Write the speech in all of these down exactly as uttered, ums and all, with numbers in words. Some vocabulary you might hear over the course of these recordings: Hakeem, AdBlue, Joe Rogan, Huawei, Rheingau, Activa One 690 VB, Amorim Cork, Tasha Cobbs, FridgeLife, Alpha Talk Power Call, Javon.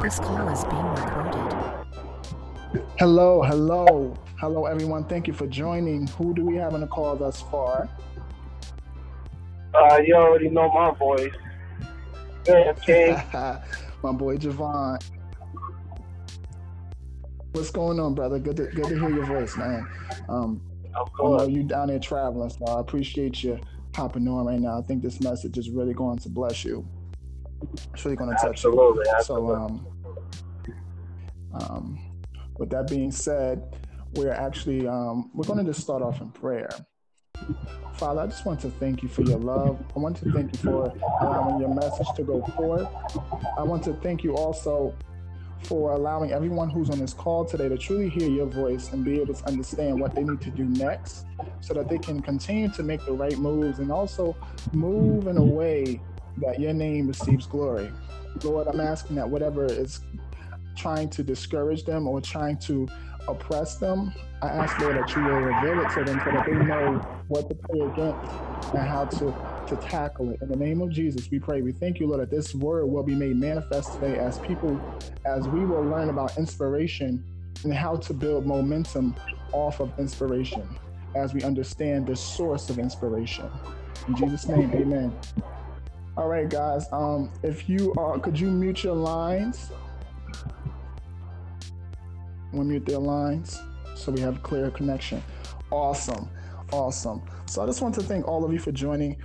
This call is being recorded. Hello, hello, hello, everyone. Thank you for joining. Who do we have on the call thus far? Uh, you already know my voice. Yeah, okay. My boy Javon. What's going on, brother? Good to, good to hear your voice, man. Um, of course. I know you down there traveling, so I appreciate you hopping on right now. I think this message is really going to bless you. It's really going to touch absolutely, you. Absolutely. So, um, um, with that being said, we're actually um, we're going to just start off in prayer. Father, I just want to thank you for your love. I want to thank you for allowing your message to go forth. I want to thank you also for allowing everyone who's on this call today to truly hear your voice and be able to understand what they need to do next so that they can continue to make the right moves and also move in a way that your name receives glory. Lord, I'm asking that whatever is trying to discourage them or trying to oppress them, I ask, Lord, that you will reveal it to them so that they know what to pray against and how to, to tackle it. In the name of Jesus, we pray. We thank you, Lord, that this word will be made manifest today as people, as we will learn about inspiration and how to build momentum off of inspiration as we understand the source of inspiration. In Jesus' name, amen. All right, guys, um, if you are, could you mute your lines? We'll mute their lines so we have a clear connection. Awesome, awesome. So I just want to thank all of you for joining.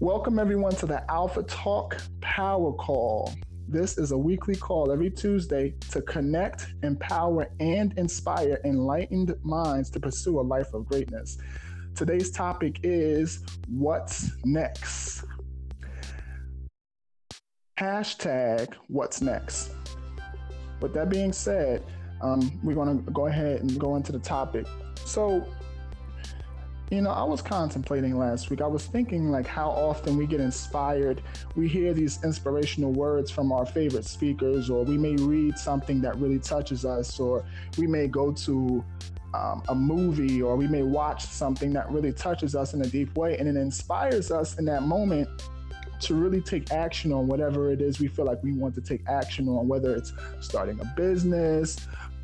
Welcome everyone to the Alpha Talk Power Call. This is a weekly call every Tuesday to connect, empower, and inspire enlightened minds to pursue a life of greatness. Today's topic is what's next? Hashtag what's next. With that being said, um, we're going to go ahead and go into the topic. So, you know, I was contemplating last week. I was thinking like how often we get inspired. We hear these inspirational words from our favorite speakers, or we may read something that really touches us, or we may go to um, a movie, or we may watch something that really touches us in a deep way. And it inspires us in that moment to really take action on whatever it is we feel like we want to take action on, whether it's starting a business,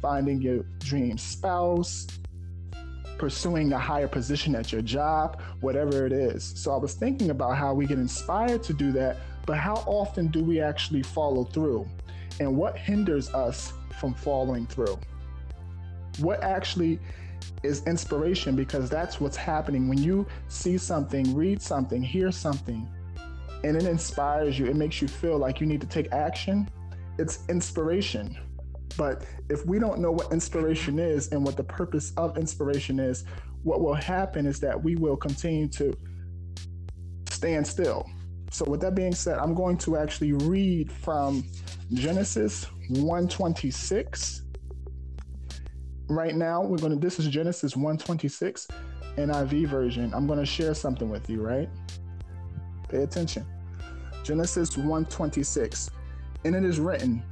finding your dream spouse, pursuing a higher position at your job, whatever it is. So I was thinking about how we get inspired to do that, but how often do we actually follow through? And what hinders us from following through? What actually is inspiration? Because that's what's happening. When you see something, read something, hear something, and it inspires you, it makes you feel like you need to take action, it's inspiration. But if we don't know what inspiration is and what the purpose of inspiration is, what will happen is that we will continue to stand still. So with that being said, I'm going to actually read from Genesis one twenty-six. Right now, we're gonna, this is Genesis one twenty-six, N I V version. I'm gonna share something with you, right? Pay attention. Genesis one twenty-six, and it is written,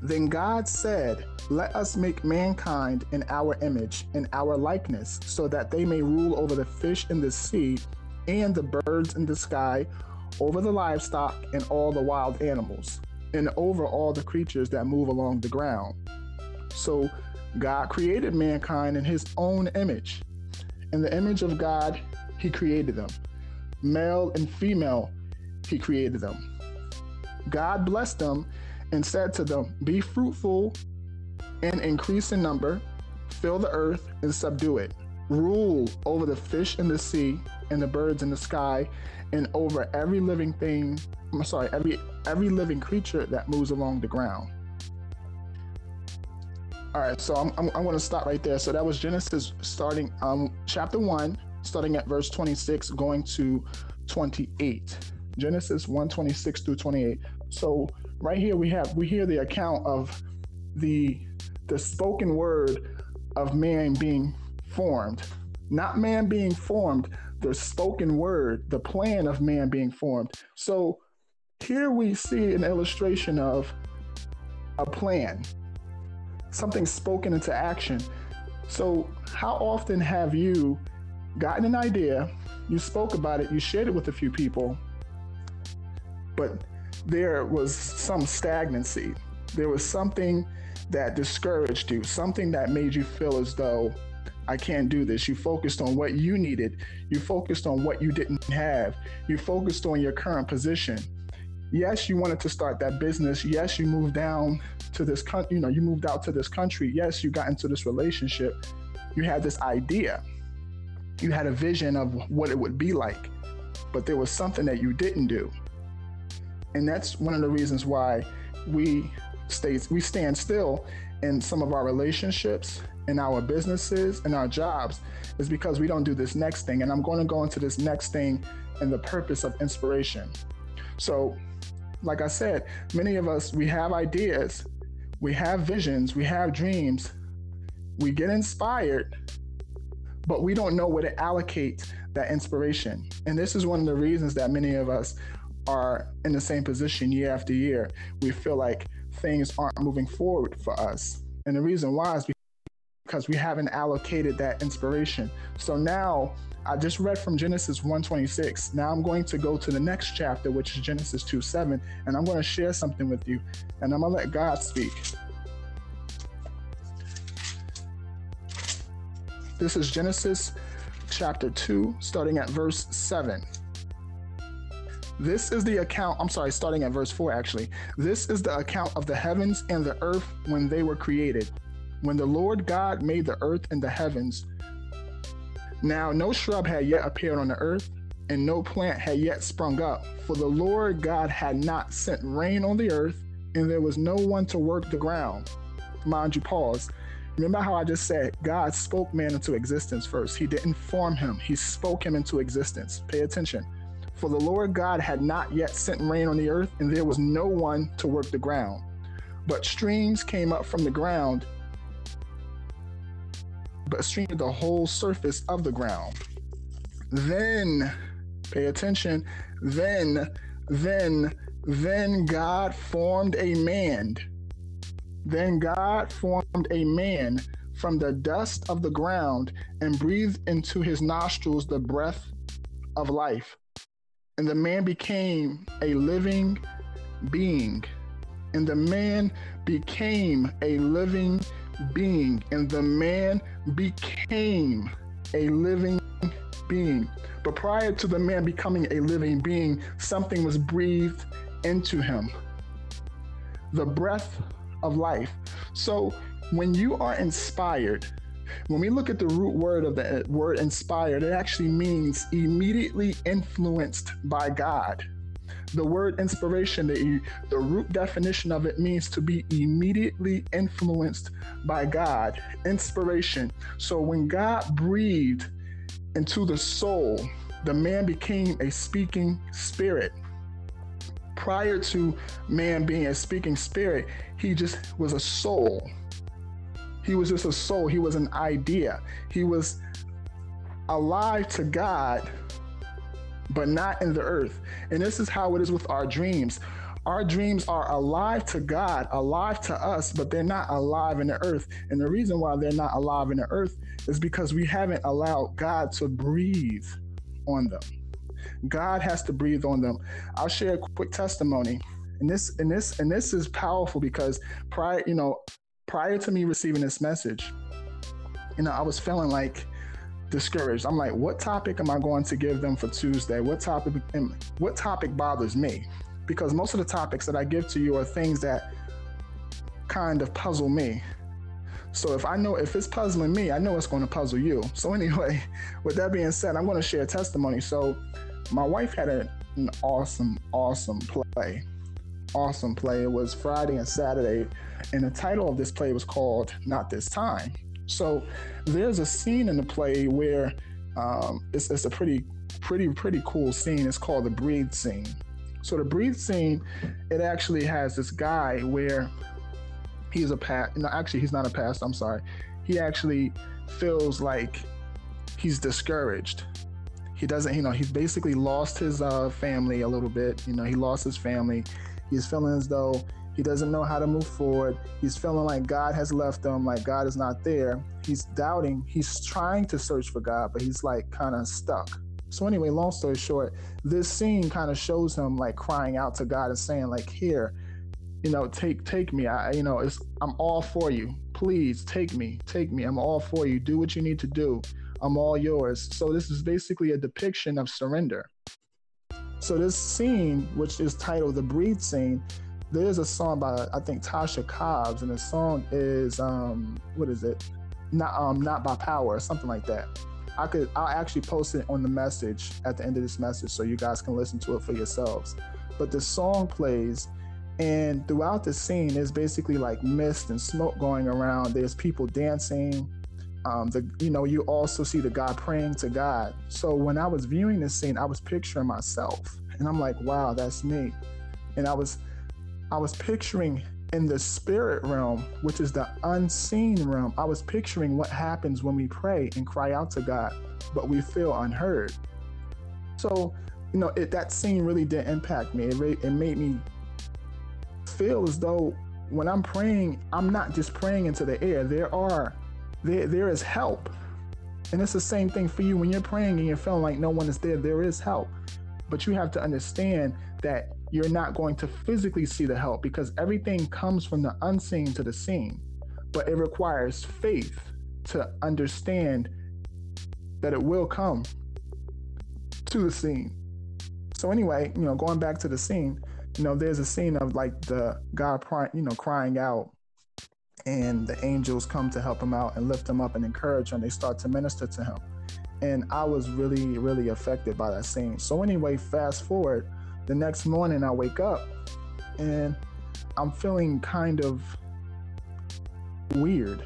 "Then God said, let us make mankind in our image, in our likeness, so that they may rule over the fish in the sea and the birds in the sky, over the livestock and all the wild animals, and over all the creatures that move along the ground." So God created mankind in his own image. In the image of God, he created them. Male and female, he created them. God blessed them and said to them, "Be fruitful and increase in number, fill the earth and subdue it, rule over the fish in the sea and the birds in the sky, and over every living thing, I'm sorry, every, every living creature that moves along the ground." All right, so I'm, I'm, I'm gonna stop right there. So that was Genesis starting um, chapter one, starting at verse twenty-six, going to twenty-eight. Genesis one twenty-six through twenty-eight. So right here we have, we hear the account of the, the spoken word of man being formed. Not man being formed, the spoken word, the plan of man being formed. So here we see an illustration of a plan, something spoken into action. So how often have you gotten an idea, you spoke about it, you shared it with a few people, but there was some stagnancy, there was something that discouraged you, something that made you feel as though I can't do this. You focused on what you needed. You focused on what you didn't have. You focused on your current position. Yes, you wanted to start that business. Yes, you moved down to this country. You know, you moved out to this country. Yes, you got into this relationship. You had this idea. You had a vision of what it would be like, but there was something that you didn't do. And that's one of the reasons why we stay, we stand still in some of our relationships, in our businesses, in our jobs, is because we don't do this next thing. And I'm going to go into this next thing and the purpose of inspiration. So, like I said, many of us, we have ideas, we have visions, we have dreams, we get inspired, but we don't know where to allocate that inspiration. And this is one of the reasons that many of us are in the same position year after year. We feel like things aren't moving forward for us. And the reason why is because we haven't allocated that inspiration. So now I just read from Genesis one twenty-six. Now I'm going to go to the next chapter, which is Genesis two seven, and I'm going to share something with you, and I'm going to let God speak. This is Genesis chapter two, starting at verse seven. This is the account, I'm sorry, starting at verse four, actually. This is the account of the heavens and the earth when they were created, when the Lord God made the earth and the heavens. Now no shrub had yet appeared on the earth, and no plant had yet sprung up, for the Lord God had not sent rain on the earth, and there was no one to work the ground. Mind you, pause. Remember how I just said, God spoke man into existence first. He didn't form him. He spoke him into existence. Pay attention. For the Lord God had not yet sent rain on the earth, and there was no one to work the ground. But streams came up from the ground, but streamed the whole surface of the ground. Then, pay attention, then, then, then God formed a man. Then God formed a man from the dust of the ground and breathed into his nostrils the breath of life. And the man became a living being. And the man became a living being. And the man became a living being. But prior to the man becoming a living being, something was breathed into him. The breath of life. So when you are inspired, when we look at the root word of the word inspired, it actually means immediately influenced by God. The word inspiration, the, the root definition of it means to be immediately influenced by God. Inspiration. So when God breathed into the soul, the man became a speaking spirit. Prior to man being a speaking spirit, he just was a soul. He was just a soul. He was an idea. He was alive to God, but not in the earth. And this is how it is with our dreams. Our dreams are alive to God, alive to us, but they're not alive in the earth. And the reason why they're not alive in the earth is because we haven't allowed God to breathe on them. God has to breathe on them. I'll share a quick testimony. And this and this and this is powerful because prior, you know, prior to me receiving this message, you know, I was feeling like discouraged. I'm like, what topic am I going to give them for Tuesday? What topic and what topic bothers me? Because most of the topics that I give to you are things that kind of puzzle me. So if I know if it's puzzling me, I know it's going to puzzle you. So anyway, with that being said, I'm going to share a testimony. So my wife had a, an awesome, awesome play. Awesome play. It was Friday and Saturday, and the title of this play was called Not This Time. So there's a scene in the play where um, it's, it's a pretty, pretty, pretty cool scene. It's called the breathe scene. So the breathe scene, it actually has this guy where he's a past, no, actually he's not a past, I'm sorry. He actually feels like he's discouraged. He doesn't, you know, he's basically lost his uh, family a little bit. You know, he lost his family. He's feeling as though he doesn't know how to move forward. He's feeling like God has left him, like God is not there. He's doubting, he's trying to search for God, but he's like kind of stuck. So anyway, long story short, this scene kind of shows him like crying out to God and saying like, here, you know, take take me. I, you know, it's I'm all for you. Please take me, take me. I'm all for you. Do what you need to do. I'm all yours. So this is basically a depiction of surrender. So this scene, which is titled The Breathe Scene, there's a song by, I think, Tasha Cobbs, and the song is, um, what is it? Not um, Not By Power, or something like that. I could, I'll actually post it on the message at the end of this message so you guys can listen to it for yourselves. But the song plays, and throughout the scene, there's basically like mist and smoke going around. There's people dancing. Um, the, you know, you also see the guy praying to God. So when I was viewing this scene, I was picturing myself, and I'm like, wow, that's me. And I was, I was picturing in the spirit realm, which is the unseen realm. I was picturing what happens when we pray and cry out to God, but we feel unheard. So, you know, it, that scene really did impact me. It, it made me feel as though when I'm praying, I'm not just praying into the air. There are There, there is help. And it's the same thing for you. When you're praying and you're feeling like no one is there, there is help. But you have to understand that you're not going to physically see the help, because everything comes from the unseen to the seen. But it requires faith to understand that it will come to the seen. So anyway, you know, going back to the scene, you know, there's a scene of like the guy, you know, crying out, and the angels come to help him out and lift him up and encourage him. They start to minister to him. And I was really, really affected by that scene. So anyway, fast forward, the next morning I wake up and I'm feeling kind of weird.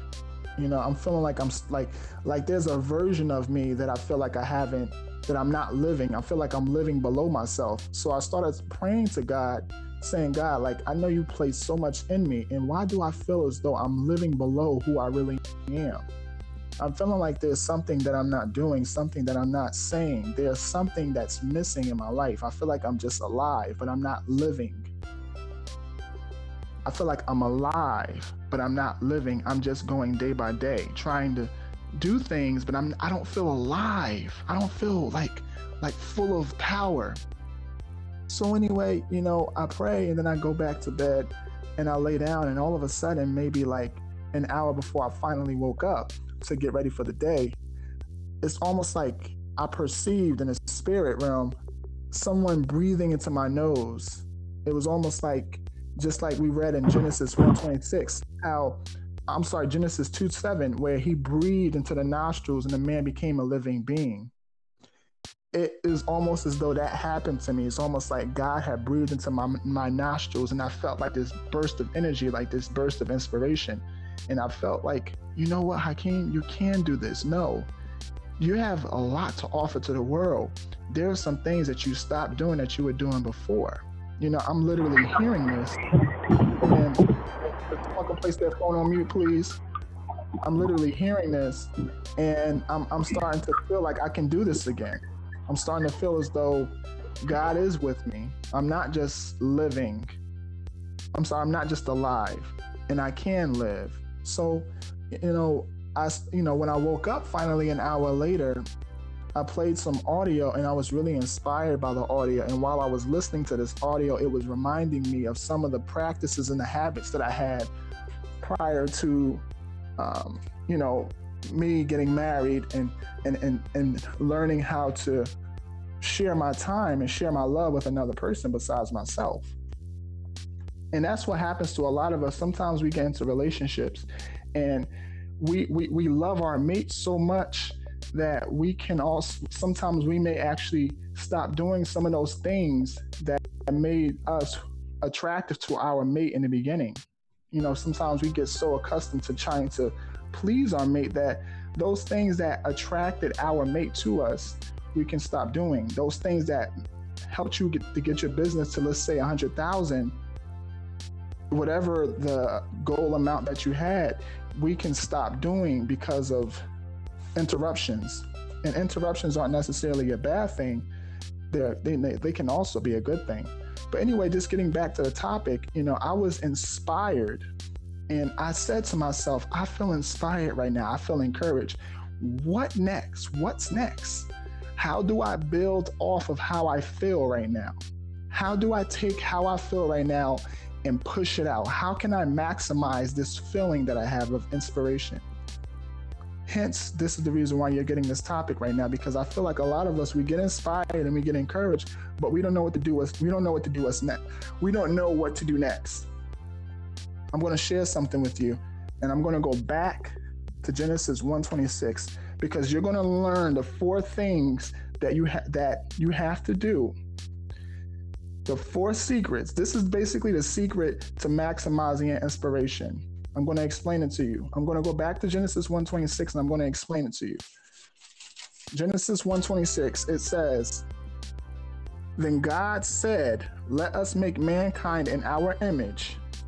You know, I'm feeling like I'm like, like there's a version of me that I feel like I haven't, that I'm not living. I feel like I'm living below myself. So I started praying to God, saying, God, like, I know you place so much in me, and why do I feel as though I'm living below who I really am? I'm feeling like there's something that I'm not doing, something that I'm not saying. There's something that's missing in my life. I feel like I'm just alive, but I'm not living. I feel like I'm alive, but I'm not living. I'm just going day by day, trying to do things, but I'm, I don't feel alive. I don't feel like, like full of power. So anyway, you know, I pray and then I go back to bed and I lay down, and all of a sudden, maybe like an hour before I finally woke up to get ready for the day, it's almost like I perceived in the spirit realm, someone breathing into my nose. It was almost like, just like we read in Genesis one twenty-six, how, I'm sorry, Genesis two seven, where he breathed into the nostrils and the man became a living being. It is almost as though that happened to me. It's almost like God had breathed into my my nostrils, and I felt like this burst of energy, like this burst of inspiration. And I felt like, you know what, Hakeem, you can do this. No, you have a lot to offer to the world. There are some things that you stopped doing that you were doing before. You know, I'm literally hearing this. And someone can place their phone on mute, please. I'm literally hearing this, and I'm I'm starting to feel like I can do this again. I'm starting to feel as though God is with me. I'm not just living. I'm sorry, I'm not just alive, and I can live. So, you know, I, you know, when I woke up finally an hour later, I played some audio and I was really inspired by the audio. And while I was listening to this audio, it was reminding me of some of the practices and the habits that I had prior to, um, you know, me getting married and, and, and, and learning how to share my time and share my love with another person besides myself. And that's what happens to a lot of us. Sometimes we get into relationships and we, we, we love our mate so much that we can also, sometimes we may actually stop doing some of those things that made us attractive to our mate in the beginning. You know, sometimes we get so accustomed to trying to please our mate that those things that attracted our mate to us, we can stop doing. Those things that helped you get, to get your business to, let's say, one hundred thousand, whatever the goal amount that you had, we can stop doing because of interruptions. And interruptions aren't necessarily a bad thing. They're, they, they can also be a good thing. But anyway, just getting back to the topic, you know, I was inspired. And I said to myself, I feel inspired right now. I feel encouraged. What next? What's next? How do I build off of how I feel right now? How do I take how I feel right now and push it out? How can I maximize this feeling that I have of inspiration? Hence, this is the reason why you're getting this topic right now, because I feel like a lot of us, we get inspired and we get encouraged, but we don't know what to do with, we don't know what to do with next. We don't know what to do next. I'm going to share something with you, and I'm going to go back to Genesis one twenty-six, because you're going to learn the four things that you ha- that you have to do. The four secrets. This is basically the secret to maximizing your inspiration. I'm going to explain it to you. I'm going to go back to Genesis one twenty-six, and I'm going to explain it to you. Genesis one twenty-six, it says, "Then God said, let us make mankind in our image,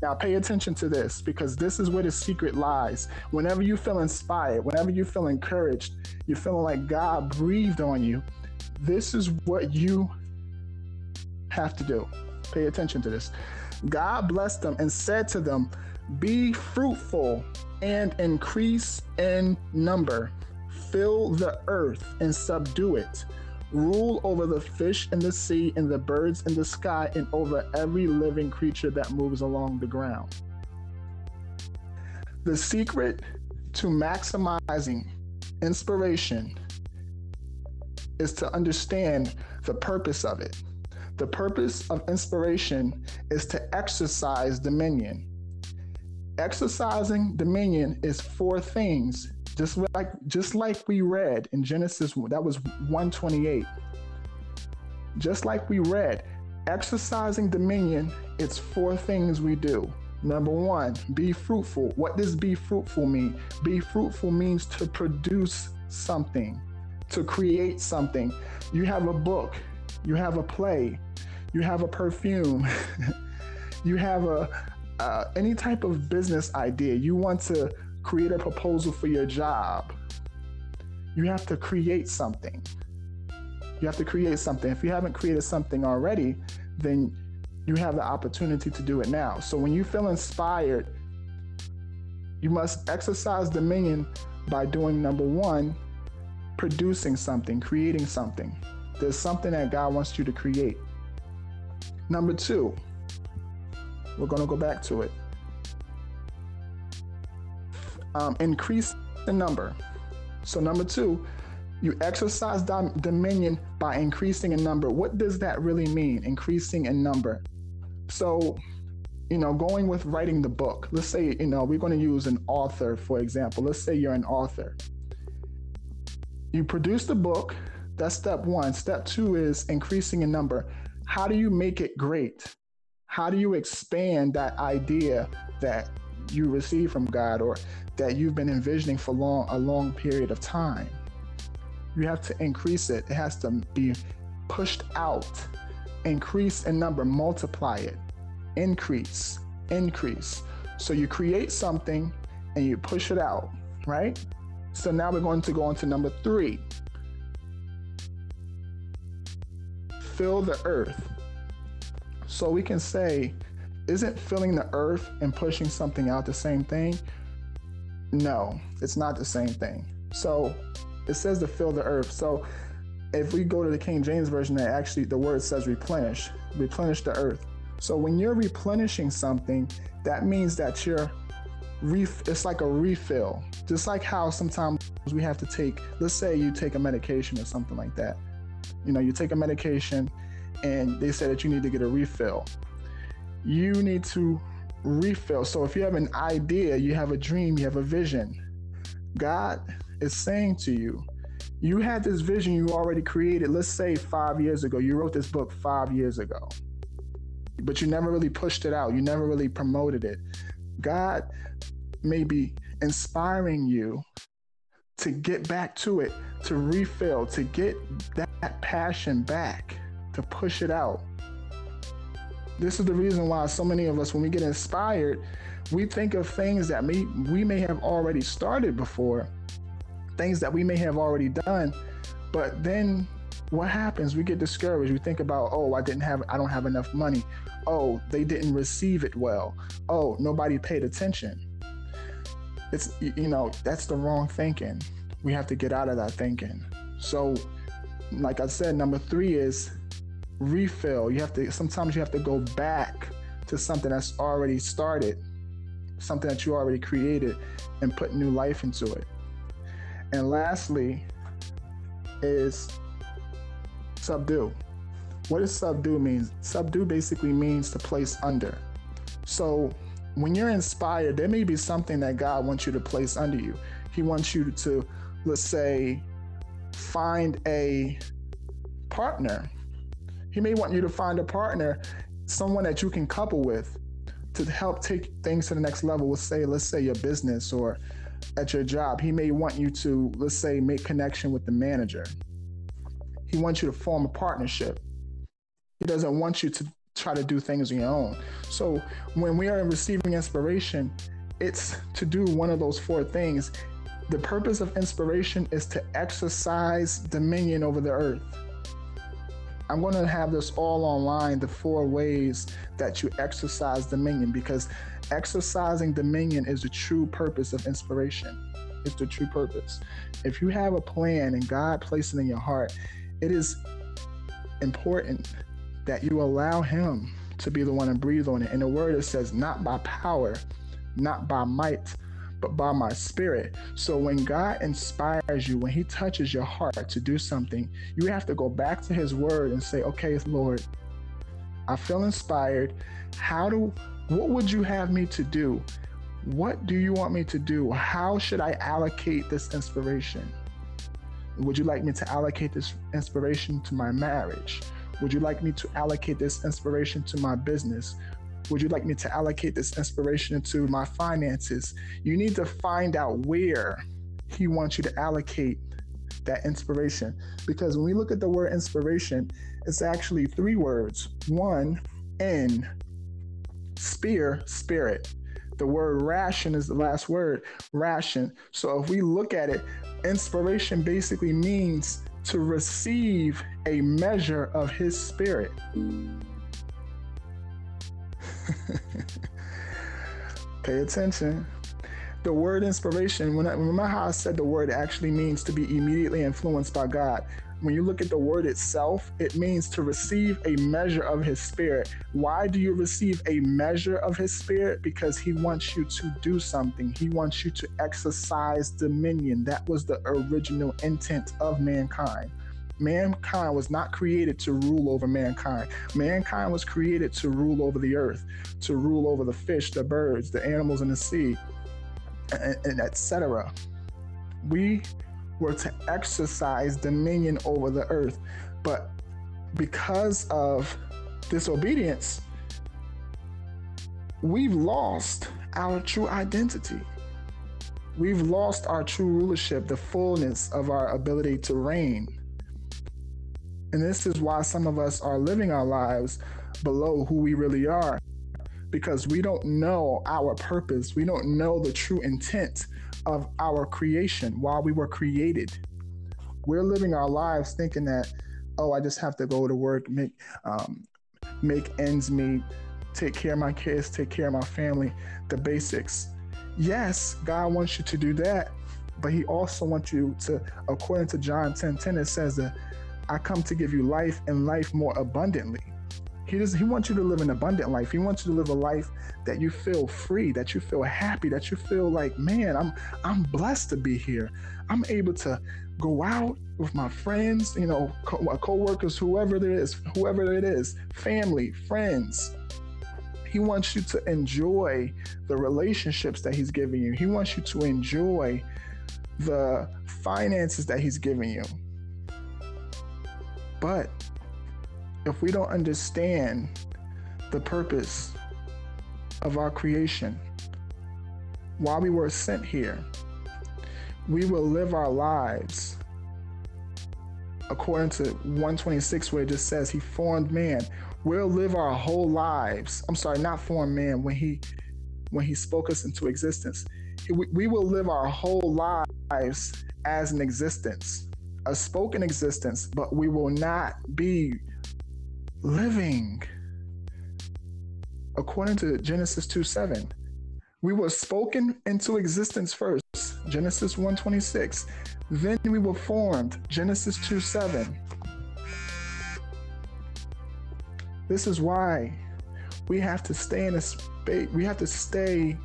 Now pay attention to this, because this is where the secret lies. Whenever you feel inspired, whenever you feel encouraged, you're feeling like God breathed on you, this is what you have to do. Pay attention to this. God blessed them and said to them, "Be fruitful and increase in number. Fill the earth and subdue it. Rule over the fish in the sea and the birds in the sky and over every living creature that moves along the ground." The secret to maximizing inspiration is to understand the purpose of it. The purpose of inspiration is to exercise dominion. Exercising dominion is four things. Just like, just like we read in Genesis, that was one twenty-eight. Just like we read, exercising dominion, it's four things we do. Number one, be fruitful. What does be fruitful mean? Be fruitful means to produce something, to create something. You have a book, you have a play, you have a perfume, you have a uh, any type of business idea. You want to create a proposal for your job. You have to create something. You have to create something. If you haven't created something already, then you have the opportunity to do it now. So when you feel inspired, you must exercise dominion by doing number one, producing something, creating something. There's something that God wants you to create. Number two, we're going to go back to it. Um, increase the number. So number two, you exercise dom- dominion by increasing in number. What does that really mean, increasing in number? So, you know, going with writing the book, let's say, you know, we're going to use an author, for example. Let's say you're an author. You produce the book. That's step one. Step two is increasing in number. How do you make it great? How do you expand that idea that you receive from God, or that you've been envisioning for long a long period of time? You have to increase it. It has to be pushed out. Increase in number, multiply it. Increase, increase. So you create something and you push it out, right? So now we're going to go on to number three. Fill the earth. So we can say, isn't filling the earth and pushing something out the same thing? No, it's not the same thing. So it says to fill the earth. So if we go to the King James Version, that actually the word says replenish, replenish the earth. So when you're replenishing something, that means that you're, ref- it's like a refill. Just like how sometimes we have to take, let's say you take a medication or something like that. You know, you take a medication and they say that you need to get a refill. You need to refill. So if you have an idea, you have a dream, you have a vision, God is saying to you, you had this vision you already created, let's say five years ago. You wrote this book five years ago, but you never really pushed it out. You never really promoted it. God may be inspiring you to get back to it, to refill, to get that passion back, to push it out. This is the reason why so many of us, when we get inspired, we think of things that may, we may have already started before, things that we may have already done, But then what happens? We get discouraged. We think about, oh, I didn't have, I don't have enough money. Oh, they didn't receive it well. Oh, nobody paid attention. It's, you know, that's the wrong thinking. We have to get out of that thinking. So, like I said, number three is refill. You have to, sometimes you have to go back to something that's already started, something that you already created, and put new life into it. And lastly is subdue. What does subdue mean? Subdue basically means to place under. So when you're inspired, there may be something that God wants you to place under you. He wants you to, let's say, find a partner. He may want you to find a partner, someone that you can couple with to help take things to the next level. Let's say, let's say your business or at your job. He may want you to, let's say, make connection with the manager. He wants you to form a partnership. He doesn't want you to try to do things on your own. So when we are receiving inspiration, it's to do one of those four things. The purpose of inspiration is to exercise dominion over the earth. I'm going to have this all online, the four ways that you exercise dominion, because exercising dominion is the true purpose of inspiration. It's the true purpose. If you have a plan and God placed it in your heart, it is important that you allow Him to be the one to breathe on it. In the Word, it says, not by power, not by might, but by my Spirit. So when God inspires you, when He touches your heart to do something, you have to go back to His Word and say, okay, Lord, I feel inspired. How do, what would you have me to do? What do you want me to do? How should I allocate this inspiration? Would you like me to allocate this inspiration to my marriage? Would you like me to allocate this inspiration to my business? Would you like me to allocate this inspiration to my finances? You need to find out where He wants you to allocate that inspiration. Because when we look at the word inspiration, it's actually three words. One, in, spear, spirit. The word ration is the last word, ration. So if we look at it, inspiration basically means to receive a measure of His Spirit. Pay attention. The word inspiration, when I, remember how I said the word actually means to be immediately influenced by God. When you look at the word itself, it means to receive a measure of His Spirit. Why do you receive a measure of His Spirit? Because He wants you to do something. He wants you to exercise dominion. That was the original intent of mankind. Mankind was not created to rule over mankind. Mankind was created to rule over the earth, to rule over the fish, the birds, the animals in the sea, and, and et cetera. We were to exercise dominion over the earth, but because of disobedience, we've lost our true identity. We've lost our true rulership, the fullness of our ability to reign. And this is why some of us are living our lives below who we really are, because we don't know our purpose. We don't know the true intent of our creation while we were created. We're living our lives thinking that, oh, I just have to go to work, make, um, make ends meet, take care of my kids, take care of my family, the basics. Yes, God wants you to do that, but He also wants you to, according to John ten ten, it says that, I come to give you life and life more abundantly. He does, He wants you to live an abundant life. He wants you to live a life that you feel free, that you feel happy, that you feel like, man, I'm I'm blessed to be here. I'm able to go out with my friends, you know, co- co-workers, whoever it is, whoever it is, family, friends. He wants you to enjoy the relationships that He's giving you. He wants you to enjoy the finances that He's giving you. But if we don't understand the purpose of our creation, why we were sent here, we will live our lives according to one twenty-six, where it just says He formed man. We'll live our whole lives. I'm sorry, not formed man. When he, when he spoke us into existence, we, we will live our whole lives as an existence. a spoken existence, but we will not be living. According to Genesis two seven, we were spoken into existence first, Genesis one twenty-six. Then we were formed, Genesis two seven. This is why we have to stay in a space, we have to stay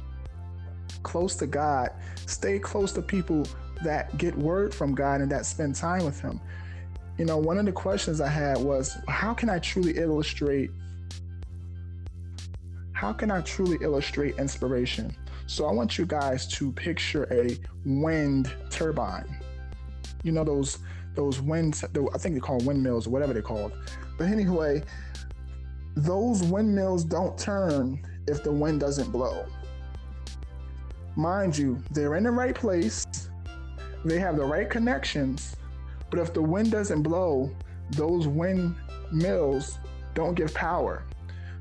close to God, stay close to people that get word from God and that spend time with him. You know, one of the questions I had was, how can I truly illustrate How can I truly illustrate inspiration? So I want you guys to picture a wind turbine. You know those those winds, I think they call windmills or whatever they're called. But anyway, those windmills don't turn if the wind doesn't blow. Mind you, they're in the right place, they have the right connections, but if the wind doesn't blow, those windmills don't give power.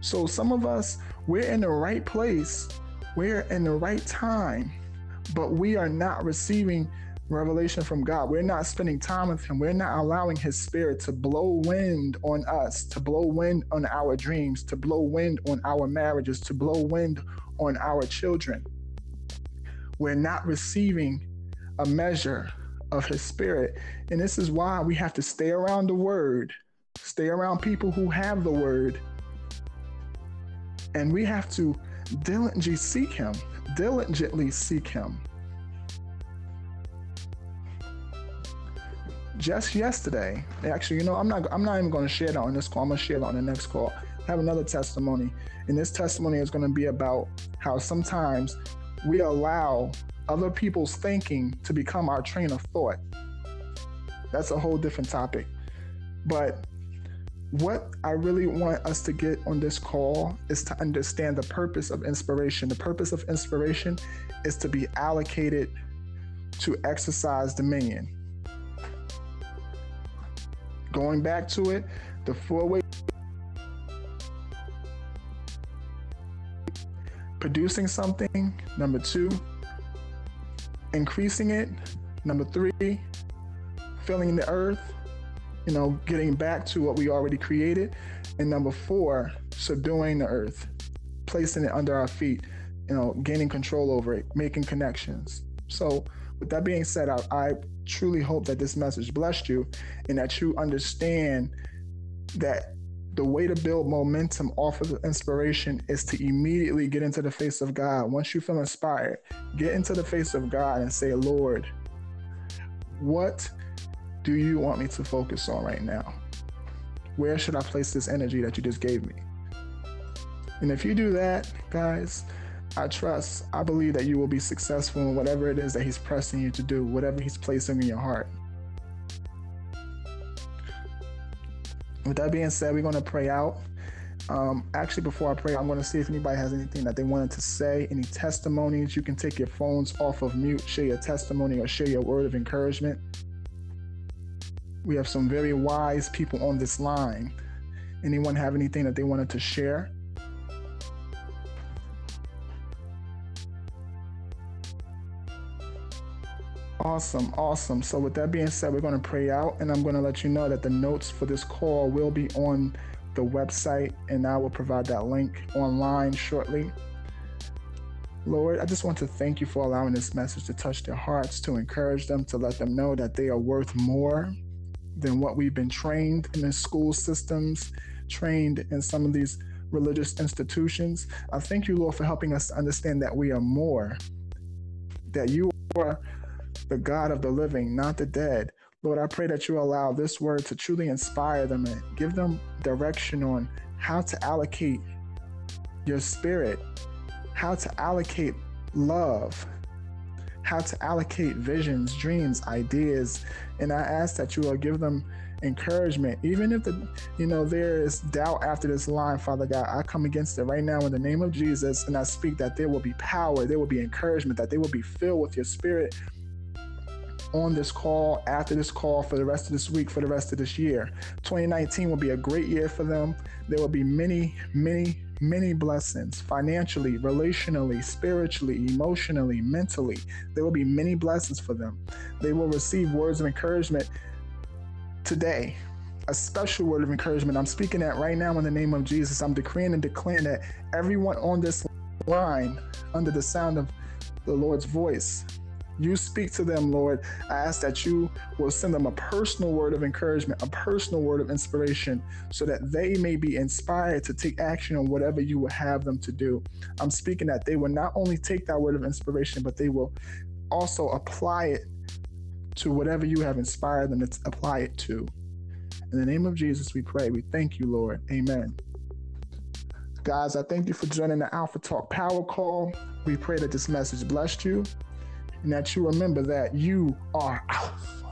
So some of us, we're in the right place, we're in the right time, but we are not receiving revelation from God. We're not spending time with him. We're not allowing his spirit to blow wind on us, to blow wind on our dreams, to blow wind on our marriages, to blow wind on our children. We're not receiving a measure of his spirit. And this is why we have to stay around the word, stay around people who have the word. And we have to diligently seek him, diligently seek him. Just yesterday, actually, you know, I'm not I'm not even gonna share that on this call. I'm gonna share that on the next call. I have another testimony. And this testimony is gonna be about how sometimes we allow other people's thinking to become our train of thought. That's a whole different topic. But what I really want us to get on this call is to understand the purpose of inspiration. The purpose of inspiration is to be allocated to exercise dominion. Going back to it, the four-way producing something, number two, increasing it, number three, filling the earth, you know, getting back to what we already created. And number four, subduing the earth, placing it under our feet, you know, gaining control over it, making connections. So with that being said, I, I truly hope that this message blessed you and that you understand that the way to build momentum off of inspiration is to immediately get into the face of God. Once you feel inspired, get into the face of God and say, Lord, what do you want me to focus on right now? Where should I place this energy that you just gave me? And if you do that, guys, I trust, I believe that you will be successful in whatever it is that he's pressing you to do, whatever he's placing in your heart. With that being said, we're gonna pray out. Um, actually, before I pray, I'm gonna see if anybody has anything that they wanted to say, any testimonies. You can take your phones off of mute, share your testimony or share your word of encouragement. We have some very wise people on this line. Anyone have anything that they wanted to share? Awesome, awesome. So with that being said, we're gonna pray out, and I'm gonna let you know that the notes for this call will be on the website, and I will provide that link online shortly. Lord, I just want to thank you for allowing this message to touch their hearts, to encourage them, to let them know that they are worth more than what we've been trained in the school systems, trained in some of these religious institutions. I thank you, Lord, for helping us to understand that we are more, that you are the God of the living, not the dead. Lord, I pray that you allow this word to truly inspire them and give them direction on how to allocate your spirit, how to allocate love, how to allocate visions, dreams, ideas. And I ask that you will give them encouragement. Even if the, you know, there is doubt after this line, Father God, I come against it right now in the name of Jesus. And I speak that there will be power, there will be encouragement, that they will be filled with your spirit on this call, after this call, for the rest of this week, for the rest of this year. twenty nineteen will be a great year for them. There will be many, many, many blessings financially, relationally, spiritually, emotionally, mentally. There will be many blessings for them. They will receive words of encouragement today. A special word of encouragement I'm speaking at right now in the name of Jesus. I'm decreeing and declaring that everyone on this line, under the sound of the Lord's voice, you speak to them, Lord. I ask that you will send them a personal word of encouragement, a personal word of inspiration, so that they may be inspired to take action on whatever you will have them to do. I'm speaking that they will not only take that word of inspiration, but they will also apply it to whatever you have inspired them to apply it to. In the name of Jesus, we pray. We thank you, Lord. Amen. Guys, I thank you for joining the Alpha Talk Power Call. We pray that this message blessed you and that you remember that you are Alpha.